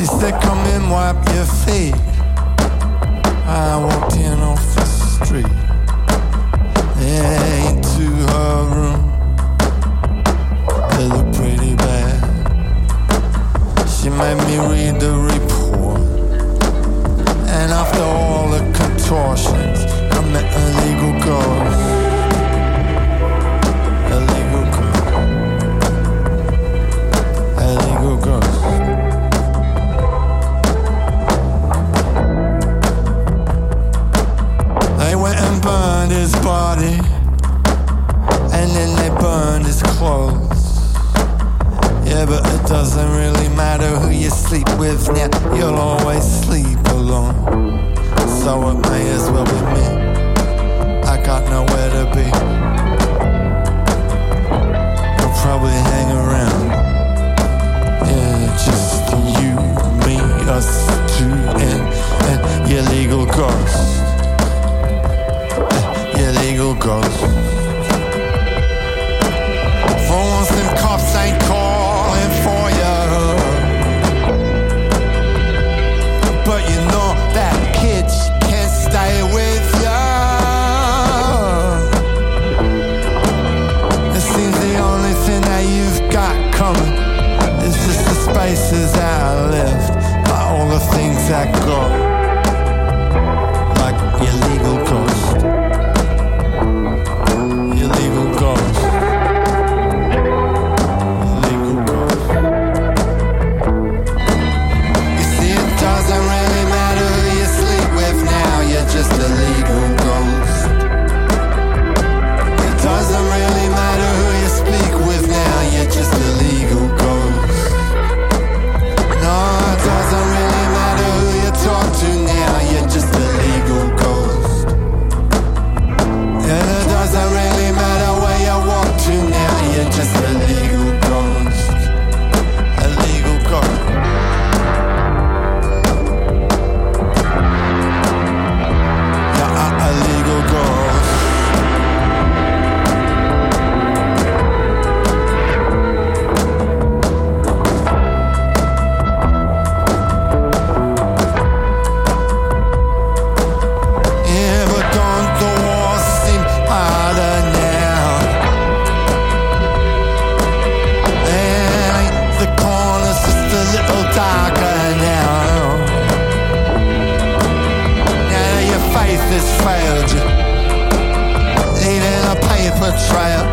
She said, come in, wipe your feet. I walked in off the street into her room. They looked pretty bad. She made me read the report, and after all the contortions, I met a legal ghost. A legal ghost. A legal ghost. Burned his body, and then they burned his clothes. Yeah, but it doesn't really matter who you sleep with now, you'll always sleep alone. So it may as well be me. I got nowhere to be. You'll probably hang around. Yeah, just you, me, us two, and your legal ghost. Legal ghost. For once them cops ain't calling for you, but you know that kids can't stay with you. It seems the only thing that you've got coming is just the spaces that are left by all the things that go, like your legal ghost. Trial.